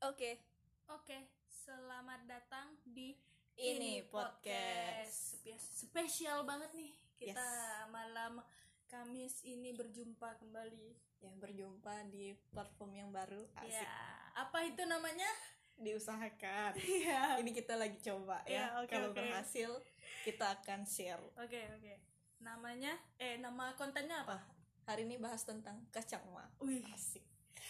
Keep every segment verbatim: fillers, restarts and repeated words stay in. Oke. Oke, selamat datang di Ini Podcast. podcast. Spesial banget nih. Kita yes. malam Kamis ini berjumpa kembali. Ya, berjumpa di platform yang baru. Asik. Ya, apa itu namanya? Diusahakan. Iya. Ini kita lagi coba ya. ya okay, Kalau okay. berhasil, kita akan share. Oke, okay, oke. Okay. Namanya eh nama kontennya apa? Hari ini bahas tentang kacang ma. Wih, asik.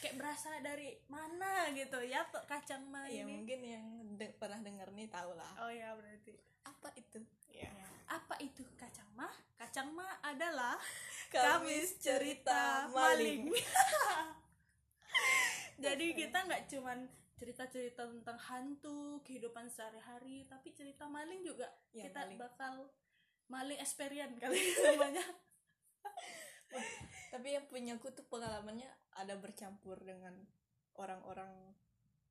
Kayak berasal dari mana gitu ya tuh kacang ma ini. Ya mungkin yang de- pernah denger nih tahu lah. Oh ya, berarti apa itu? Ya. ya. Apa itu kacang ma? Kacang ma adalah Kamis cerita maling. Jadi kita enggak cuman cerita-cerita tentang hantu, kehidupan sehari-hari, tapi cerita maling juga. Ya, kita maling. bakal maling experience kali namanya. Tapi yang punya aku tuh pengalamannya ada bercampur dengan orang-orang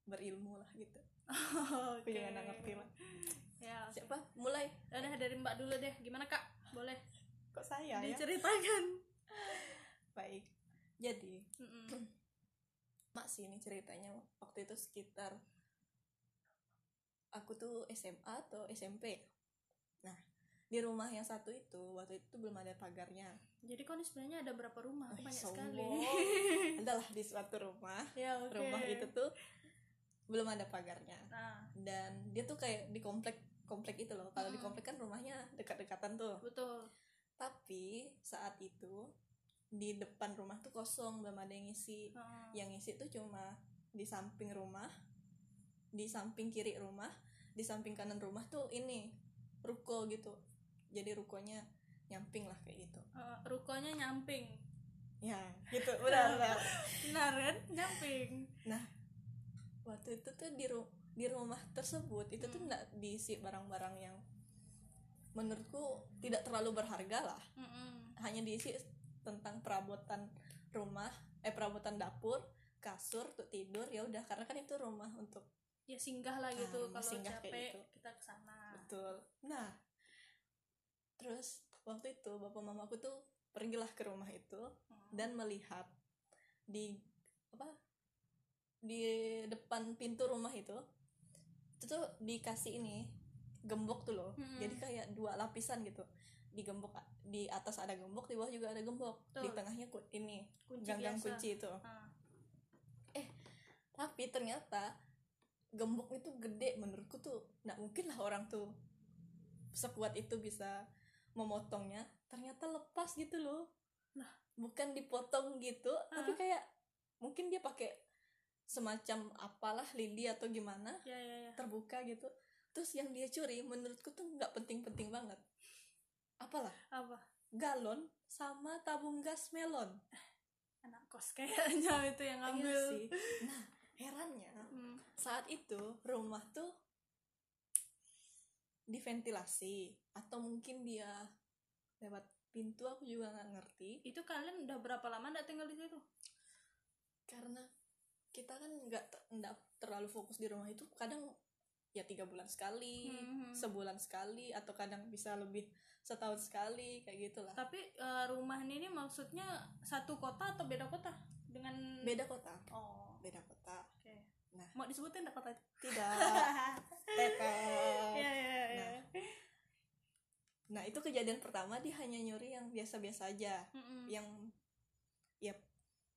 berilmu lah gitu. Oh, okay. Jangan ngerti lah. Ya, okay. Siapa? Mulai. Udah dari Mbak dulu deh. Gimana Kak? Boleh? Kok saya ya? Diceritakan. Baik. Jadi, mm-mm. Mak sih ini ceritanya waktu itu sekitar aku tuh S M A atau S M P. Nah, di rumah yang satu itu, waktu itu belum ada pagarnya. Jadi kan sebenarnya ada berapa rumah? Ay, banyak sombong. Sekali. Adalah di suatu rumah. Ya, okay. Rumah itu tuh belum ada pagarnya. Nah. Dan dia tuh kayak di komplek komplek itu loh. Kalau hmm. di komplek kan rumahnya dekat-dekatan tuh. Betul. Tapi saat itu di depan rumah tuh kosong, belum ada yang ngisi. Hmm. Yang ngisi tuh cuma di samping rumah, di samping kiri rumah, di samping kanan rumah tuh ini ruko gitu. Jadi rukonya nyamping lah kayak gitu. Uh, rukonya nyamping. Ya, gitu. Udah, udah. Benar kan? Nyamping. Nah, waktu itu tuh di ru- di rumah tersebut itu hmm. tuh enggak diisi barang-barang yang menurutku tidak terlalu berharga lah. Mm-mm. Hanya diisi tentang perabotan rumah, eh perabotan dapur, kasur untuk tidur, ya udah karena kan itu rumah untuk ya singgah lah gitu nah, kalau capek gitu. Kita kesana. Betul. Nah, terus waktu itu bapak mamaku tuh pergilah ke rumah itu hmm. dan melihat di apa di depan pintu rumah itu itu tuh dikasih ini gembok tuh loh hmm. jadi kayak dua lapisan gitu, di gembok di atas ada gembok, di bawah juga ada gembok, tuh. Di tengahnya ini ganggang kunci itu hmm. eh tapi ternyata gembok itu gede, menurutku tuh nggak mungkin lah orang tuh sekuat itu bisa memotongnya. Ternyata lepas gitu loh. Nah, bukan dipotong gitu, uh. tapi kayak mungkin dia pakai semacam apalah lidi atau gimana, ya, ya, ya. Terbuka gitu. Terus yang dia curi menurutku tuh nggak penting-penting banget. Apalah? Apa? Galon sama tabung gas melon. Anak kos kayaknya itu yang ngambil. Iya sih. Nah, herannya hmm. saat itu rumah tuh diventilasi atau mungkin dia lewat pintu, aku juga nggak ngerti. Itu kalian udah berapa lama nggak tinggal di situ? Karena kita kan nggak nggak terlalu fokus di rumah itu, kadang ya tiga bulan sekali, mm-hmm. sebulan sekali, atau kadang bisa lebih setahun sekali kayak gitulah. Tapi uh, rumah ini maksudnya satu kota atau beda kota dengan? Beda kota. Oh, beda kota. Oke. Okay. Nah, mau disebutin enggak kota? Tidak. Tetep. Ya, ya, ya. Nah. nah, itu kejadian pertama dia hanya nyuri yang biasa-biasa aja. Mm-mm. Yang ya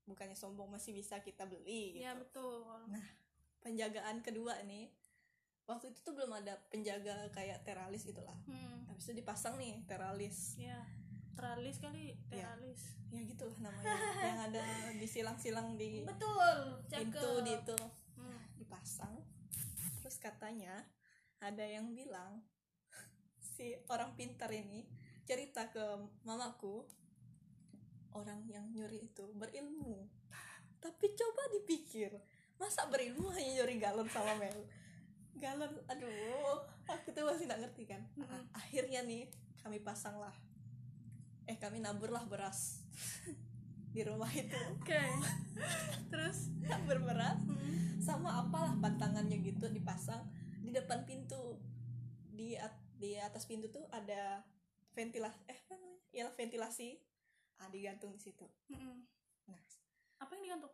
bukannya sombong, masih bisa kita beli gitu. Ya, betul. Nah, penjagaan kedua nih. Waktu itu tuh belum ada penjaga kayak teralis gitulah. Mm. Habis itu dipasang nih teralis. Ya. Teralis kali, teralis. Ya, ya gitulah namanya. Yang ada disilang-silang di betul, pintu di itu. Pasang, terus katanya ada yang bilang si orang pintar ini cerita ke mamaku orang yang nyuri itu berilmu. Tapi coba dipikir, masa berilmu hanya nyuri galon sama mel galon, aduh aku tuh masih gak ngerti kan. Mm-hmm. Akhirnya nih kami pasanglah eh kami naburlah beras di rumah itu. Oke. Okay. Terus nabur beras mm-hmm. sama apalah pantangannya gitu dipasang di depan pintu. Di at- di atas pintu tuh ada ventilasi eh ya ventilasi ah digantung di situ. Mm-hmm. Nah, apa yang digantung?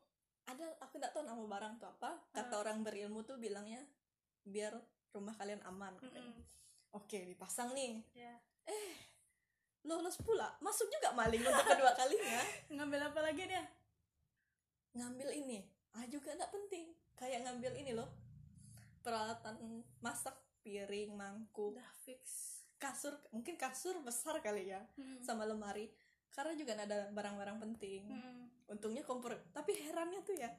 Ada aku enggak tahu nama barang tuh apa. Kata kata orang berilmu tuh bilangnya biar rumah kalian aman. Mm-hmm. Oke, dipasang nih. Yeah. Eh, lolos pula. Masuk juga maling untuk kedua kalinya. Ngambil apa lagi dia? Ngambil ini. Ah juga enggak penting. Kayak ngambil ini loh. Peralatan masak, piring, mangkuk. Udah fix. Kasur, mungkin kasur besar kali ya. Mm-hmm. Sama lemari. Karena juga ada barang-barang penting. Mm-hmm. Untungnya kompor. Tapi herannya tuh ya,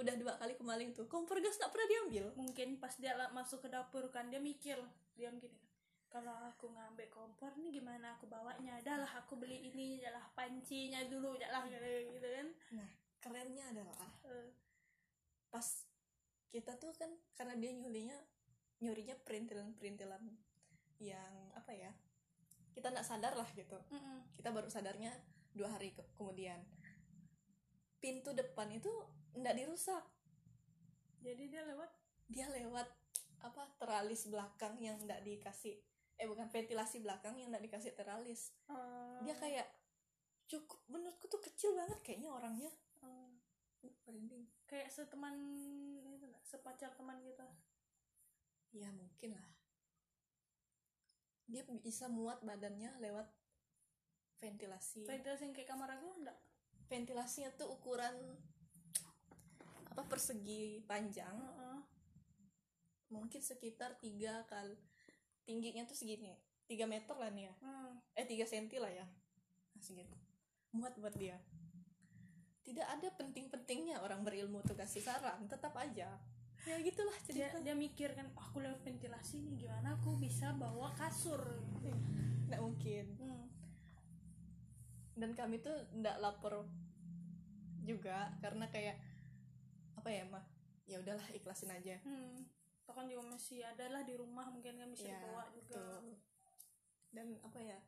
udah dua kali kemaling tuh kompor gas nggak pernah diambil. Mungkin pas dia masuk ke dapur kan dia mikir, diam gini, kalau aku ngambil kompor nih gimana aku bawanya, adalah aku beli ini, adalah pancinya dulu, adalah gitu kan. Nah kerennya adalah uh. pas kita tuh kan karena dia nyulinya nyurinya perintilan-perintilan yang apa ya, kita nggak sadar lah gitu. Mm-mm. Kita baru sadarnya dua hari ke- kemudian. Pintu depan itu nggak dirusak, jadi dia lewat dia lewat apa teralis belakang yang nggak dikasih eh bukan ventilasi belakang yang nggak dikasih teralis. Oh. Dia kayak cukup, menurutku tuh kecil banget kayaknya orangnya. Oh. Berinding kayak seteman gitu, sepacar teman gitu ya mungkin lah. Dia bisa muat badannya lewat ventilasi ventilasi yang kayak kamar aku. Enggak, ventilasinya tuh ukuran apa persegi panjang. Uh-uh. Mungkin sekitar tiga kali tingginya tuh segini, tiga meter lah nih ya. Uh. eh tiga senti lah ya, nah, segitu muat buat dia. Tidak ada penting-pentingnya orang berilmu tuh kasih saran, tetap aja ya gitulah cerita. Dia, dia mikir kan, oh, aku lewat ventilasi nih gimana aku bisa bawa kasur, nggak mungkin. Hmm. Dan kami tuh nggak lapor juga karena kayak apa ya mah, ya udahlah ikhlasin aja. Hmm. Toh kan juga masih adalah di rumah mungkin kan bisa ya, dibawa juga. Betul. Dan apa ya,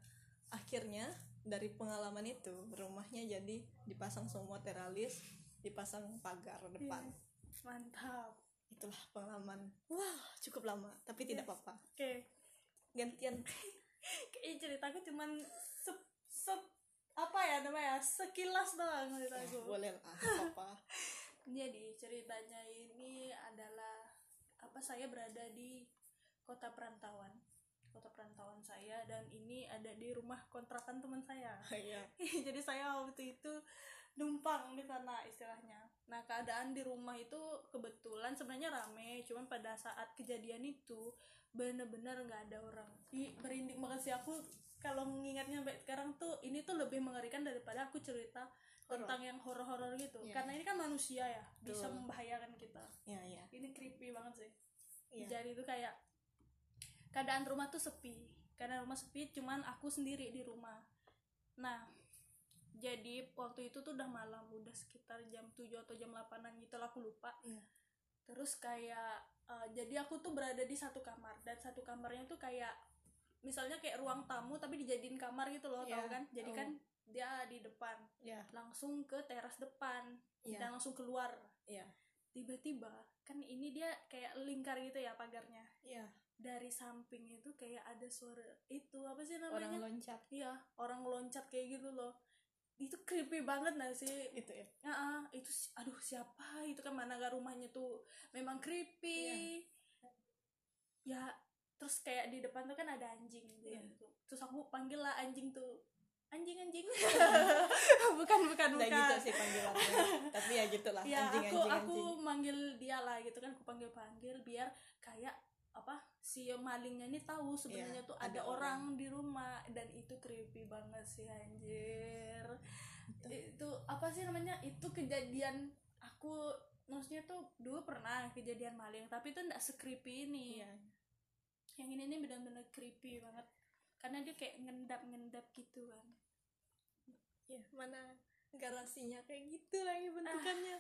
akhirnya dari pengalaman itu rumahnya jadi dipasang semua teralis, dipasang pagar depan. Yes. Mantap. Itulah pengalaman. Wah cukup lama tapi yes, tidak apa-apa. Oke. Okay. Gantian. Kayaknya ceritaku cuman sep sep apa ya namanya sekilas doang ceritaku. Ya, boleh lah apa. Jadi ceritanya ini adalah apa, saya berada di kota perantauan, kota perantauan saya, dan ini ada di rumah kontrakan teman saya. Yeah. Jadi saya waktu itu numpang di sana istilahnya. Nah keadaan di rumah itu kebetulan sebenarnya rame, cuman pada saat kejadian itu benar-benar nggak ada orang. Ih, merinding banget sih aku kalau ngingatnya sampai sekarang tuh. Ini tuh lebih mengerikan daripada aku cerita tentang yang horor-horor gitu. Yeah. Karena ini kan manusia ya, bisa Duh. membahayakan kita. Yeah, yeah. Ini creepy banget sih. Yeah. Jadi itu kayak keadaan rumah tuh sepi, keadaan rumah sepi, cuman aku sendiri di rumah. Nah, jadi waktu itu tuh udah malam, udah sekitar jam tujuh atau jam delapanan gitu lah, aku lupa. Yeah. Terus kayak uh, jadi aku tuh berada di satu kamar, dan satu kamarnya tuh kayak misalnya kayak ruang tamu tapi dijadiin kamar gitu loh. Yeah. Tau kan? Jadi oh. kan dia di depan, yeah. langsung ke teras depan, yeah. dan langsung keluar. Yeah. Tiba-tiba kan ini dia kayak lingkar gitu ya pagarnya. Yeah. Dari samping itu kayak ada suara itu apa sih namanya? Orang loncat. Iya, orang loncat kayak gitu loh. Itu creepy banget nggak sih? Itu ya. Nah, itu aduh siapa? Itu kan mana gak rumahnya tuh memang creepy. Yeah. Ya terus kayak di depan tuh kan ada anjing gitu. Yeah. Terus aku panggil lah anjing tuh. Anjing-anjing. bukan bukan bukan. Gitu sih panggilannya. Tapi ya gitulah ya, anjing-anjing. Aku aku anjing. Manggil dia lah gitu kan, aku panggil-panggil biar kayak apa si malingnya ini tahu sebenarnya ya, tuh ada, ada orang, orang di rumah. Dan itu creepy banget sih anjir. Betul. Itu apa sih namanya? Itu kejadian aku maksudnya tuh dulu pernah kejadian maling, tapi itu enggak se-creepy ini. Ya. Yang ini ini benar-benar creepy banget. Karena dia kayak ngendap-ngendap gitu kan. Ya, mana garasinya kayak gitu lagi bentukannya.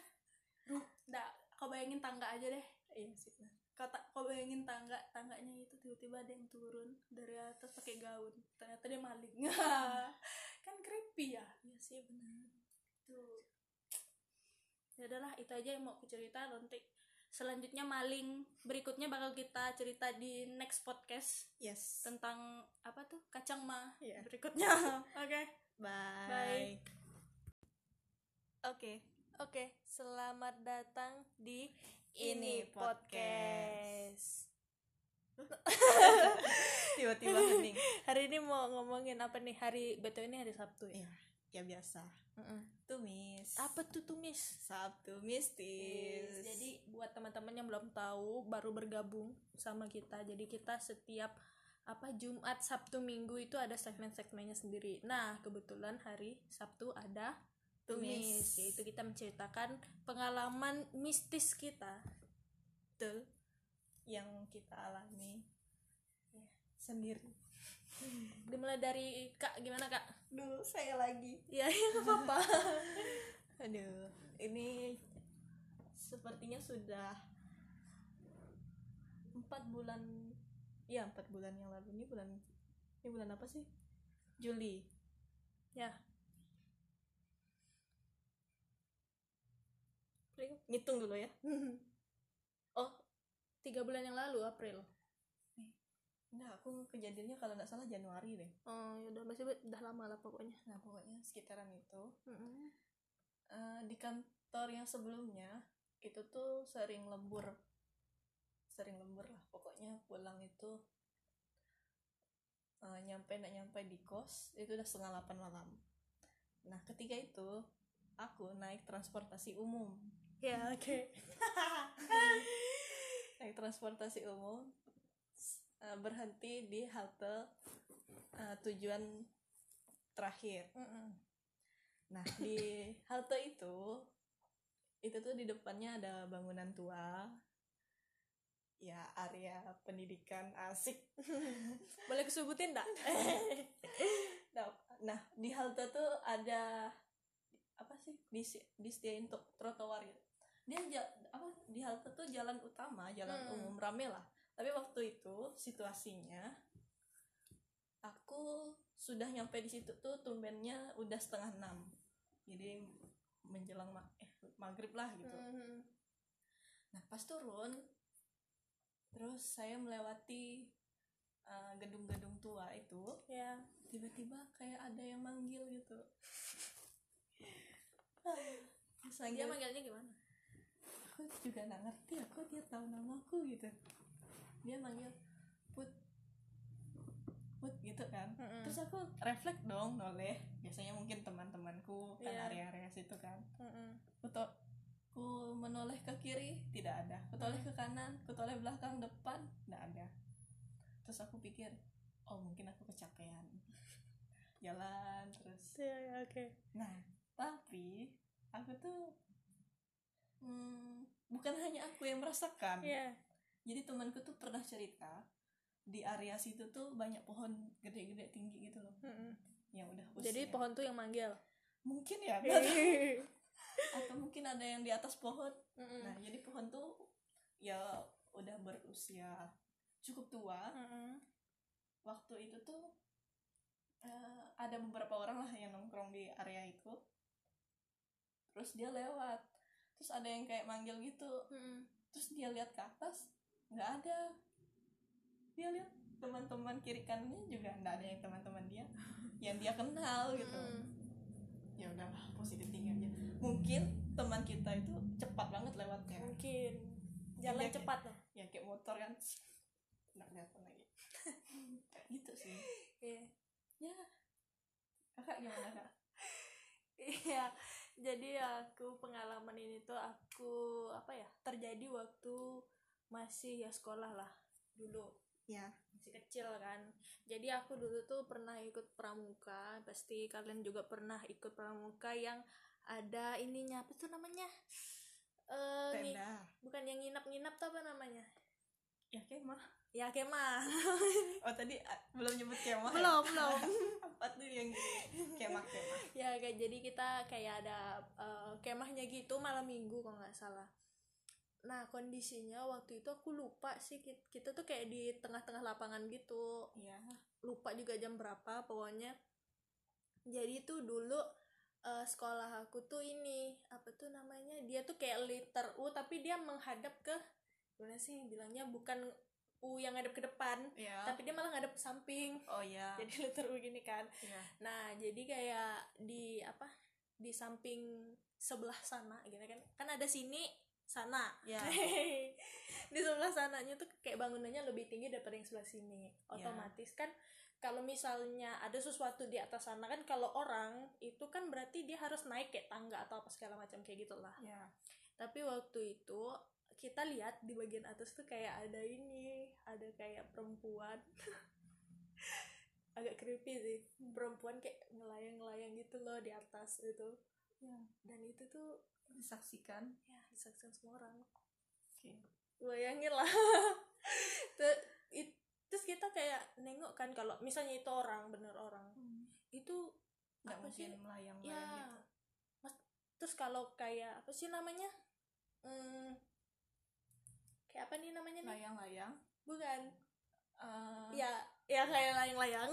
Ruh, enggak, kau bayangin tangga aja deh. Iya sih. Kau, kau bayangin tangga, tangganya itu tiba-tiba ada yang turun dari atas pakai gaun. Ternyata dia maling. Kan creepy ya? Iya sih, benar. Tuh. Ya udahlah, itu aja yang mau aku cerita. Nanti selanjutnya maling, berikutnya bakal kita cerita di next podcast. Yes. Tentang apa tuh? Kacang ma. Yeah. Berikutnya. Oke. Okay. Bye. Bye. Oke. Okay. Oke, okay. Selamat datang di ini. podcast. Tiba-tiba hening. Hari ini mau ngomongin apa nih? Hari betul ini hari Sabtu ya? Iya, ya biasa. Mm-mm. Tumis. Apa tuh tumis? Sabtu mistis. Jadi buat teman-teman yang belum tahu, baru bergabung sama kita. Jadi kita setiap apa Jumat, Sabtu, Minggu itu ada segmen-segmennya sendiri. Nah, kebetulan hari Sabtu ada tumis, yaitu kita menceritakan pengalaman mistis kita betul yang kita alami ya, sendiri. Dimulai dari Kak, gimana Kak? Duh, saya lagi. Ya, nggak apa-apa. Aduh, ini sepertinya sudah empat bulan. Ya, empat bulan yang lalu. Ini bulan ini bulan apa sih? Juli. Ya. Ngitung dulu ya. Oh, tiga bulan yang lalu April. Nah, aku kejadiannya kalau enggak salah Januari deh. Oh, ya udah masih udah lama lah pokoknya. Nah, pokoknya sekitaran itu. Mm-hmm. Uh, di kantor yang sebelumnya itu tuh sering lembur. Sering lembur lah pokoknya, pulang itu uh, nyampe enggak nyampe di kos itu udah setengah delapan malam. Nah, ketika itu aku naik transportasi umum. Ya, oke. Okay. Naik transportasi umum, uh, berhenti di halte uh, tujuan terakhir. Mm-mm. Nah, di halte itu, itu tuh di depannya ada bangunan tua. Ya, area pendidikan asik. Boleh kesebutin enggak? Nah, di halte tuh ada apa sih? Dis- disediain untuk trotoar gitu. Dia apa di halte tuh jalan utama, jalan hmm. umum, rame lah. Tapi waktu itu situasinya aku sudah nyampe di situ tuh tumbennya udah setengah enam. Jadi menjelang ma- eh, maghrib lah gitu. Hmm. Nah, pas turun terus saya melewati uh, gedung-gedung tua itu, ya, tiba-tiba kayak ada yang manggil gitu. Terus dia manggilnya gimana? Aku juga nggak ngerti, aku dia tahu namaku gitu. Dia manggil put, put gitu kan. Mm-mm. Terus aku refleks dong, noleh. Biasanya mungkin teman-temanku kan yeah. area-area situ kan. Put. Ku menoleh ke kiri, tidak ada. Ku toleh ke kanan, ku toleh belakang, depan, tidak ada. Terus aku pikir, oh mungkin aku kecapean. Jalan terus. Ya, ya, oke. Okay. Nah, tapi aku tuh hmm, bukan hanya aku yang merasakan. Yeah. Jadi temanku tuh pernah cerita di area situ tuh banyak pohon gede-gede tinggi gitu loh. Mm-hmm. Yang udah usia. Jadi pohon tuh yang manggil. Mungkin ya. Atau mungkin ada yang di atas pohon. Mm-mm. Nah, jadi pohon tuh ya udah berusia cukup tua. Mm-mm. Waktu itu tuh uh, ada beberapa orang lah yang nongkrong di area itu. Terus dia lewat, terus ada yang kayak manggil gitu. Mm-mm. Terus dia lihat ke atas, nggak ada. Dia lihat teman-teman kiri kanannya juga nggak ada yang teman-teman dia yang dia kenal gitu. Mm. Ya udahlah, positif thinking aja. Mungkin teman kita itu cepat banget lewatnya. Mungkin jalan ya, cepat lah. Ya kayak motor kan. Enggak kelihatan lagi. Gitu sih. Iya. Ya. Kakak gimana, Kak? Iya. Jadi aku pengalaman ini tuh aku apa ya? Terjadi waktu masih ya sekolah lah dulu. Ya, masih kecil kan. Jadi aku dulu tuh pernah ikut pramuka. Pasti kalian juga pernah ikut pramuka yang ada ininya, apa tuh namanya? Eh, ngi- bukan yang nginap-nginap tuh apa namanya? Ya kemah. Ya kemah. Oh, tadi a- belum nyebut kemah. Belum, ya? belum. Apa tuh yang kemah-kemah? Ya, kayak jadi kita kayak ada uh, kemahnya gitu malam Minggu kalau enggak salah. Nah, kondisinya waktu itu aku lupa sih, kita tuh kayak di tengah-tengah lapangan gitu ya. Lupa juga jam berapa pokoknya. Jadi tuh dulu uh, sekolah aku tuh ini apa tuh namanya, dia tuh kayak liter U tapi dia menghadap ke, gimana sih bilangnya, bukan U yang ngadep ke depan ya, tapi dia malah ngadep ke samping. Oh ya, jadi liter U gini kan ya. Nah, jadi kayak di apa di samping sebelah sana gitu kan, kan ada sini sana ya. suasananya tuh kayak bangunannya lebih tinggi daripada yang sebelah sini. Otomatis yeah. kan kalau misalnya ada sesuatu di atas sana kan, kalau orang itu kan berarti dia harus naik kayak tangga atau apa segala macam kayak gitulah. Yeah. Tapi waktu itu kita lihat di bagian atas tuh kayak ada ini, ada kayak perempuan. Agak creepy sih. Perempuan kayak ngelayang-ngelayang gitu loh di atas itu. Ya, dan itu tuh disaksikan, ya, disaksikan semua orang. Oke. Bayangin lah. Terus kita kayak nengok kan, kalau misalnya itu orang, bener orang. Hmm. Itu nggak apa sih melayang-layang ya. Gitu. Mas, terus kalau kayak apa sih namanya? Hmm, kayak apa nih namanya nih? Layang-layang. Bukan. Uh, ya, ya kayak layang-layang.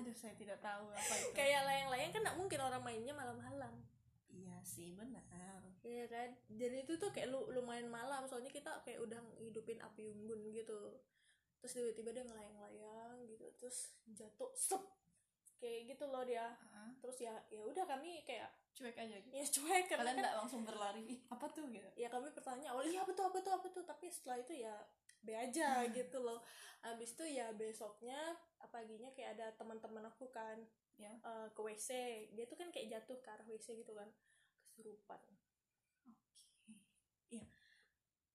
Aduh, saya tidak tahu apa itu. Kayak layang-layang kan nggak mungkin orang mainnya malam-malam. Iya sih, benar. Iya kan. Jadi itu tuh kayak lumayan malam, soalnya kita kayak udah hidupin api unggun gitu. Terus tiba-tiba dia ngelayang-layang gitu, terus jatuh, sep. Kayak gitu loh dia. Uh-huh. Terus ya, ya udah kami kayak cuek aja gitu. Ya cuek karena kalian nggak kan, langsung berlari. Apa tuh gitu? Ya kami pertanyaan, oh iya betul, apa tuh, apa tuh. Tapi setelah itu ya be aja gitu loh. Habis itu ya besoknya paginya kayak ada teman-teman aku kan ya. uh, ke W C. Dia tuh kan kayak jatuh ke arah W C gitu kan, kesurupan. Oke. Okay. Ya.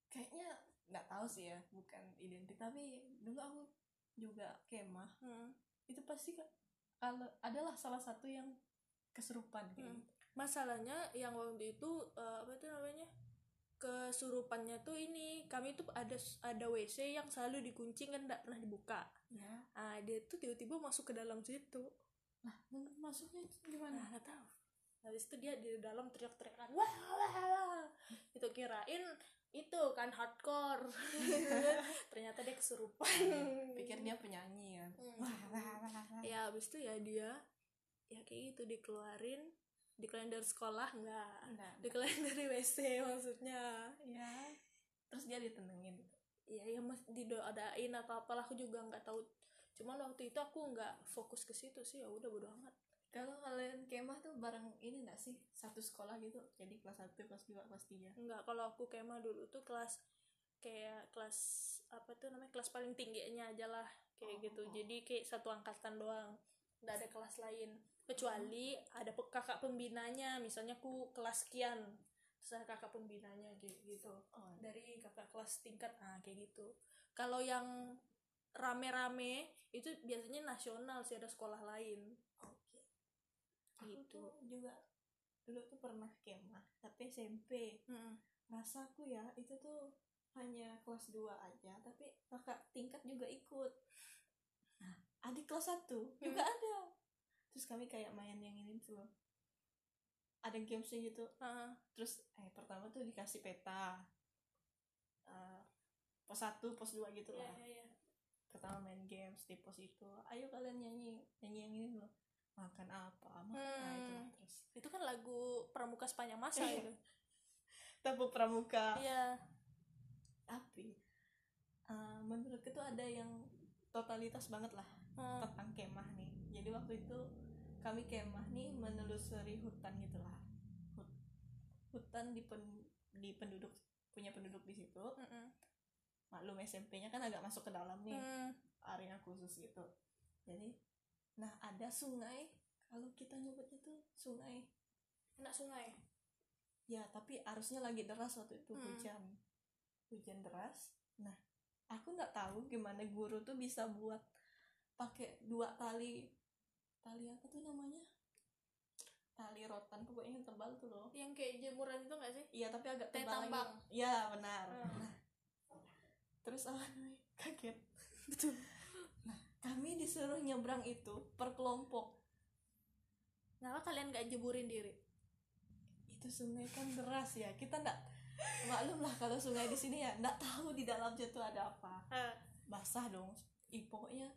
Kayaknya enggak tahu sih ya, bukan identik, tapi dulu aku juga kemah. Hmm. Itu pasti kan kalau adalah salah satu yang kesurupan gitu. Hmm. Masalahnya yang waktu itu uh, apa tuh namanya? Kesurupannya tuh ini, kami tuh ada ada W C yang selalu dikunci kan, nggak pernah dibuka. Ya. Nah, dia tuh tiba-tiba masuk ke dalam situ. Nah, masuknya gimana? Nggak tahu. Habis itu dia di dalam teriak-teriakan, wah, wah, wah. Itu kirain itu kan hardcore. Ternyata dia kesurupan. Pikir dia penyanyi ya. Hmm. Wah, wah, wah, wah. Ya, habis itu ya dia ya kayak gitu dikeluarin. Di kalender sekolah enggak, enggak. Di kalender dari W C maksudnya. Ya. Terus dia ditenangin. Iya, ya Mas, didoain atau apalah aku juga enggak tahu. Cuman waktu itu aku enggak fokus ke situ sih, ya udah bodo amat. Kalau kalian kemah tuh bareng ini enggak sih? Satu sekolah gitu. Jadi kelas satu, kelas dua, kelas tiga. Enggak, kalau aku kemah dulu tuh kelas kayak kelas apa tuh namanya? Kelas paling tingginya aja lah kayak oh, gitu. Oh. Jadi kayak satu angkatan doang. Enggak ada kelas lain. Kecuali ada pe- kakak pembinanya, misalnya aku kelas sekian, terus ada kakak pembinanya gitu. Oh, dari kakak kelas tingkat, nah kayak gitu. Kalau yang rame-rame itu biasanya nasional sih, ada sekolah lain. Oke. Okay. Gitu. Aku tuh juga dulu tuh pernah kemah, tapi S M P. Hmm. Rasaku ya itu tuh hanya kelas dua aja, tapi kakak tingkat juga ikut. Nah, adik kelas satu hmm. juga ada. Terus kami kayak main yang ini tuh, ada gamesnya gitu. Uh-huh. Terus eh pertama tuh dikasih peta, uh, pos satu, pos dua gitu lah. Yeah, yeah. Pertama main games di pos itu, ayo kalian nyanyi nyanyi yang ini tuh, makan apa, makan hmm. itu. Terus itu kan lagu Pramuka Sepanjang Masa itu. Tepuk Pramuka. Iya. Yeah. Tapi uh, menurutku tuh ada yang totalitas banget lah hmm. tentang kemah nih. Jadi waktu itu kami kemah nih menelusuri hutan gitulah, hutan di pen, di penduduk punya penduduk di situ. Mm-hmm. Maklum S M P-nya kan agak masuk ke dalam nih, mm. area khusus gitu. Jadi, nah ada sungai, kalau kita nyebutnya tuh sungai, enak sungai. Ya tapi arusnya lagi deras waktu itu, mm. hujan, hujan deras. Nah aku nggak tahu gimana guru tuh bisa buat pakai dua tali. Tali apa tuh namanya? Tali rotan pokoknya yang tebal tuh loh. Yang kayak jemuran itu enggak sih? Iya, tapi agak tebal. Iya, benar. Hmm. Nah, terus awalnya kaget. Betul. Nah, kami disuruh nyebrang itu per kelompok. Kenapa kalian enggak jeburin diri? Itu sungai kan deras ya. Kita enggak maklum lah kalau sungai di sini ya, enggak tahu di dalamnya tuh ada apa. Hmm. Basah dong. Ih, pokoknya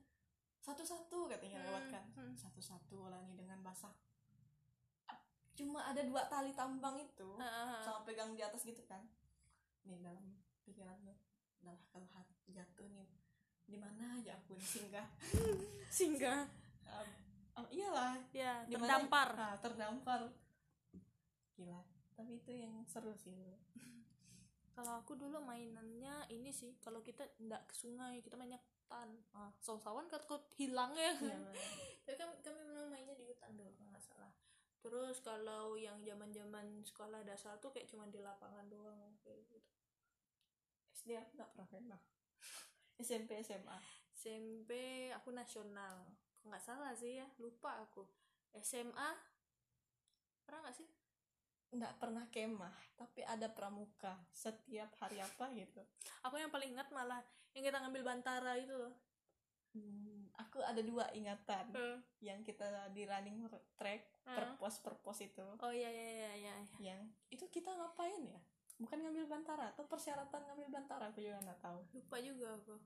satu-satu katanya hmm, lewat kan hmm. satu-satu ulangi dengan basah. Cuma ada dua tali tambang itu uh-huh. sama pegang di atas gitu kan. Nih dalam pikiran lu, nah kalau hati jatuh nih di mana aja aku nih singgah. Singgah. Um, um, iyalah, ya, terdampar. Nah, terdampar. Gila. Tapi itu yang seru sih. Kalau aku dulu mainannya ini sih, kalau kita nggak ke sungai kita mainnya hutan. Ah, sausawan kan kok hilang ya. Tapi kami, kami memang mainnya di hutan dulu kalau nggak salah. Terus kalau yang zaman-zaman sekolah dasar tuh kayak cuma di lapangan doang kayak gitu. S D aku nggak pernah main. S M P S M A. S M P aku nasional. Kok nggak salah sih ya, lupa aku. S M A pernah nggak sih? Nggak pernah kemah, tapi ada pramuka setiap hari apa gitu. Aku yang paling ingat malah yang kita ngambil bantara itu loh. Hmm, aku ada dua ingatan. Hmm. Yang kita di running track hmm. perpos-perpos itu. Oh iya iya iya iya. Yang itu kita ngapain ya? Bukan ngambil bantara atau persyaratan ngambil bantara aku juga nggak tahu. Lupa juga aku.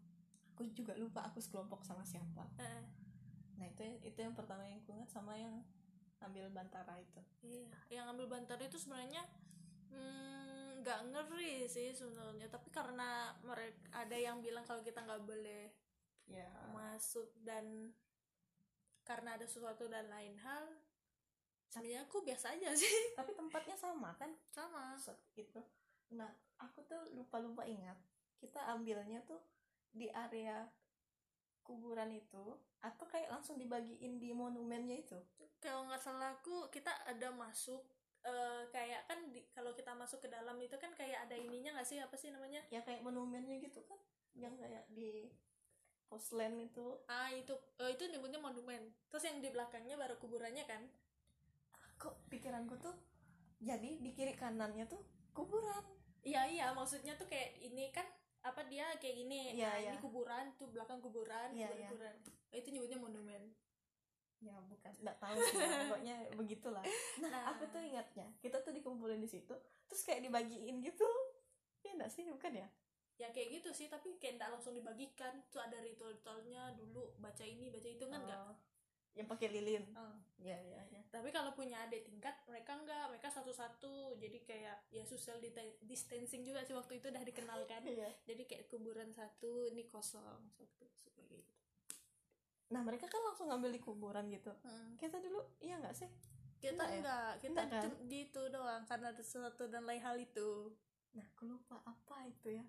Aku juga lupa aku sekelompok sama siapa. Hmm. Nah, itu itu yang pertama yang aku ingat sama yang ambil bantara itu. Iya, yang ambil bantara itu sebenarnya nggak hmm, ngeri sih sebenarnya, tapi karena mereka ada yang bilang kalau kita nggak boleh yeah. masuk dan karena ada sesuatu dan lain hal, sebenarnya aku biasa aja sih. Tapi tempatnya sama kan? Sama. Gitu. Nah, aku tuh lupa-lupa ingat kita ambilnya tuh di area kuburan itu atau kayak langsung dibagiin di monumennya itu. Kalau nggak salah aku kita ada masuk uh, kayak kan di, kalau kita masuk ke dalam itu kan kayak ada ininya nggak sih, apa sih namanya ya, kayak monumennya gitu kan yang kayak di Posland itu. Ah itu uh, itu nyebutnya monumen. Terus yang di belakangnya baru kuburannya kan. Kok pikiranku tuh jadi di kiri kanannya tuh kuburan. Iya iya, maksudnya tuh kayak ini kan apa dia kayak gini ya, nah, ya. Ini kuburan tuh, belakang kuburan ya, kuburan, ya. kuburan. Nah, itu nyebutnya monumen ya, bukan nggak tahu sih. Pokoknya begitulah. Nah, nah aku tuh ingatnya kita tuh dikumpulin di situ terus kayak dibagiin gitu ya, nggak sih, bukan ya ya kayak gitu sih, tapi kayak nggak langsung dibagikan tuh, ada ritual-ritualnya dulu, baca ini baca itu kan. Nggak oh. Yang pakai lilin oh. ya, ya ya tapi kalau punya adik tingkat mereka enggak, mereka satu-satu, jadi kayak ya social dita- distancing juga sih waktu itu udah dikenalkan. Yeah. Jadi kayak kuburan satu ini kosong satu kayak gitu. Nah mereka kan langsung ngambil di kuburan gitu. Hmm. Kita dulu iya enggak sih, kita enggak, enggak. Ya? Kita enggak, kan? Gitu doang karena ada sesuatu dan lain hal itu. Nah aku lupa apa itu ya,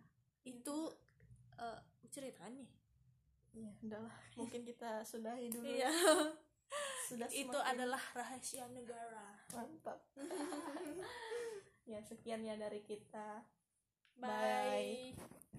itu uh, ceritanya. Ya, udahlah. Mungkin kita sudahi dulu. Iya. Sudah semakin... Itu adalah rahasia negara. Mantap. Ya, sekian ya dari kita. Bye. Bye.